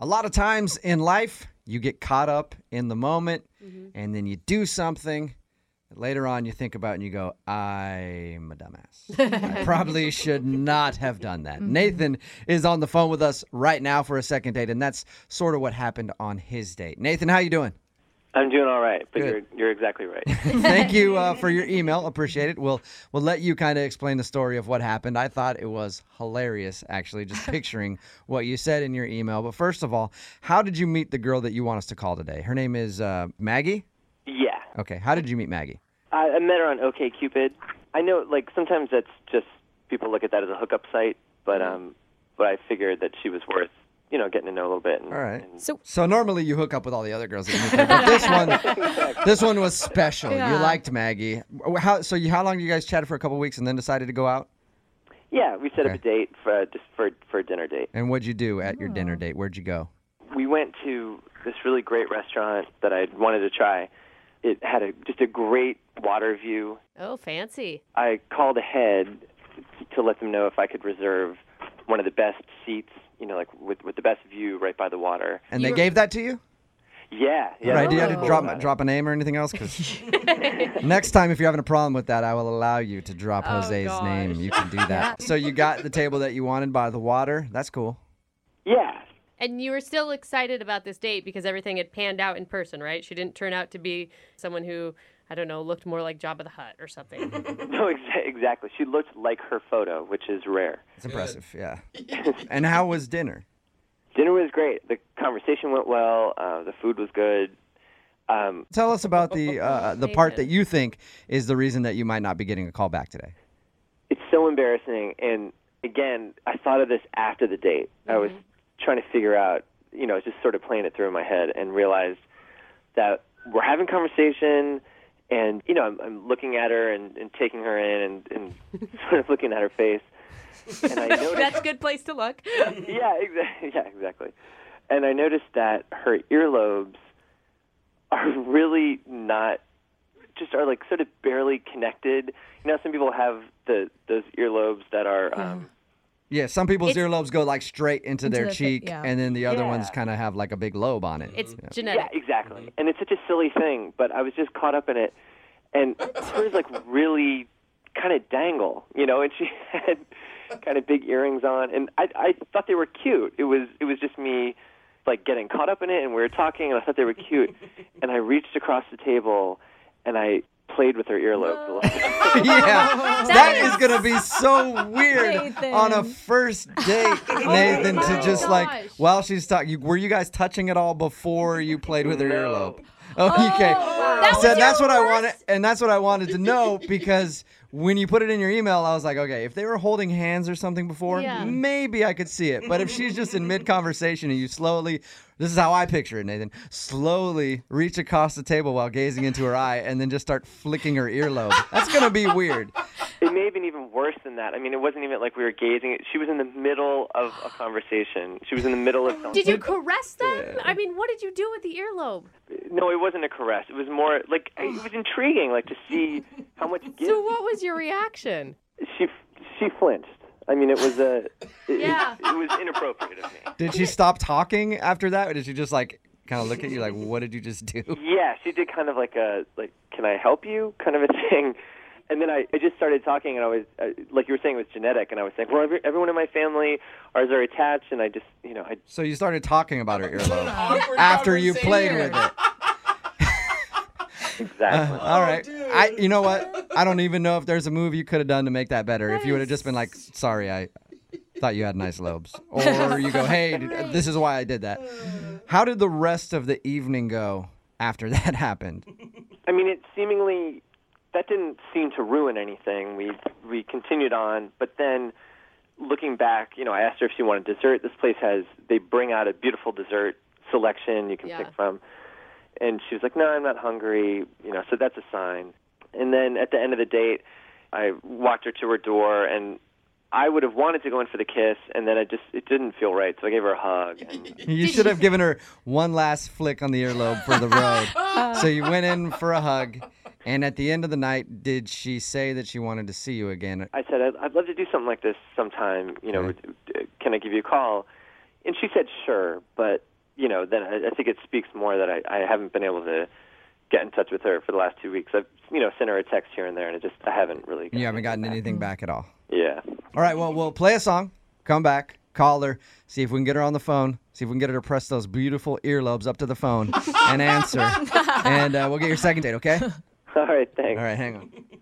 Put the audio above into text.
a lot of times in life, you get caught up in the moment, and then you do something. Later on, you think about it and you go, I'm a dumbass. I probably should not have done that. Nathan is on the phone with us right now for a second date, and that's sort of what happened on his date. Nathan, how you doing? I'm doing all right, but you're exactly right. Thank you for your email. Appreciate it. We'll let you kind of explain the story of what happened. I thought it was hilarious, actually, just picturing what you said in your email. But first of all, how did you meet the girl that you want us to call today? Her name is Maggie? Yeah. Okay. How did you meet Maggie? I met her on OkCupid. I know, like, sometimes that's just people look at that as a hookup site, but I figured that she was worth, you know, getting to know a little bit. And, all right. So normally you hook up with all the other girls that you meet, but this one was special. Yeah. You liked Maggie. How long did you guys chat for? A couple of weeks, and then decided to go out? Yeah, we set up a date for a dinner date. And what'd you do at your dinner date? Where'd you go? We went to this really great restaurant that I wanted to try. It had just a great water view. Oh, fancy. I called ahead to let them know if I could reserve one of the best seats, you know, like with the best view right by the water. And they gave that to you? Yeah. Right, do you have to drop a name or anything else? Because next time, if you're having a problem with that, I will allow you to drop Jose's name. You can do that. So you got the table that you wanted by the water. That's cool. Yeah. And you were still excited about this date because everything had panned out in person, right? She didn't turn out to be someone who, I don't know, looked more like Jabba the Hutt or something. No, exactly. She looked like her photo, which is rare. It's impressive, yeah. And how was dinner? Dinner was great. The conversation went well. The food was good. Tell us about the part that you think is the reason that you might not be getting a call back today. It's so embarrassing. And, again, I thought of this after the date. Mm-hmm. I was trying to figure out, you know, just sort of playing it through in my head and realized that we're having conversation and, you know, I'm looking at her and taking her in and sort of looking at her face. And I noticed, that's a good place to look. Yeah, exactly. And I noticed that her earlobes are really are like sort of barely connected. You know, some people have those earlobes that are... Yeah, some people's earlobes go like straight into their cheek, and then the other ones kind of have like a big lobe on it. It's genetic. Yeah, exactly. And it's such a silly thing, but I was just caught up in it. And hers like really kind of dangle, you know, and she had kind of big earrings on. And I thought they were cute. It was just me like getting caught up in it, and we were talking, and I thought they were cute. And I reached across the table, and I played with her earlobes a little bit. Yeah, that is going to be so weird, Nathan, on a first date, Nathan, to just like, while she's talking, were you guys touching it all before you played with her earlobe? Okay. Wow. That's what I wanted to know, because when you put it in your email, I was like, okay, if they were holding hands or something before, maybe I could see it. But if she's just in mid-conversation and you slowly, this is how I picture it, Nathan, slowly reach across the table while gazing into her eye and then just start flicking her earlobe. That's going to be weird. It may have been even worse than that. I mean, it wasn't even like we were gazing. She was in the middle of a conversation. She was in the middle of something. Did you caress them? I mean, what did you do with the earlobe? No, it wasn't a caress. It was more like, it was intriguing, like to see how much gift. So what was your reaction? She flinched. I mean, it was inappropriate of me. Did she stop talking after that? Or did she just like kind of look at you like, what did you just do? Yeah, she did kind of like a, like, can I help you kind of a thing. And then I just started talking, and I was, like you were saying, it was genetic, and I was like, well, everyone in my family, ours are attached, and I just, you know. So you started talking about her earlobe after you played with it. Exactly. All right. Oh, you know what? I don't even know if there's a move you could have done to make that better. If you would have just been like, sorry, I thought you had nice lobes. Or you go, hey, this is why I did that. How did the rest of the evening go after that happened? I mean, it seemingly... That didn't seem to ruin anything. We continued on, but then looking back, you know, I asked her if she wanted dessert. This place they bring out a beautiful dessert selection you can pick from. And she was like, no, I'm not hungry, you know, so that's a sign. And then at the end of the date, I walked her to her door, and I would have wanted to go in for the kiss, and then it didn't feel right, so I gave her a hug. You should have given her one last flick on the earlobe for the road. So you went in for a hug. And at the end of the night, did she say that she wanted to see you again? I said, I'd love to do something like this sometime. You know, can I give you a call? And she said, sure, but, you know, then I think it speaks more that I haven't been able to get in touch with her for the last 2 weeks. I've, you know, sent her a text here and there, and I haven't really gotten anything back at all. Yeah. All right, well, we'll play a song, come back, call her, see if we can get her on the phone, see if we can get her to press those beautiful earlobes up to the phone and answer, and we'll get your second date, okay? All right, thanks. All right, hang on.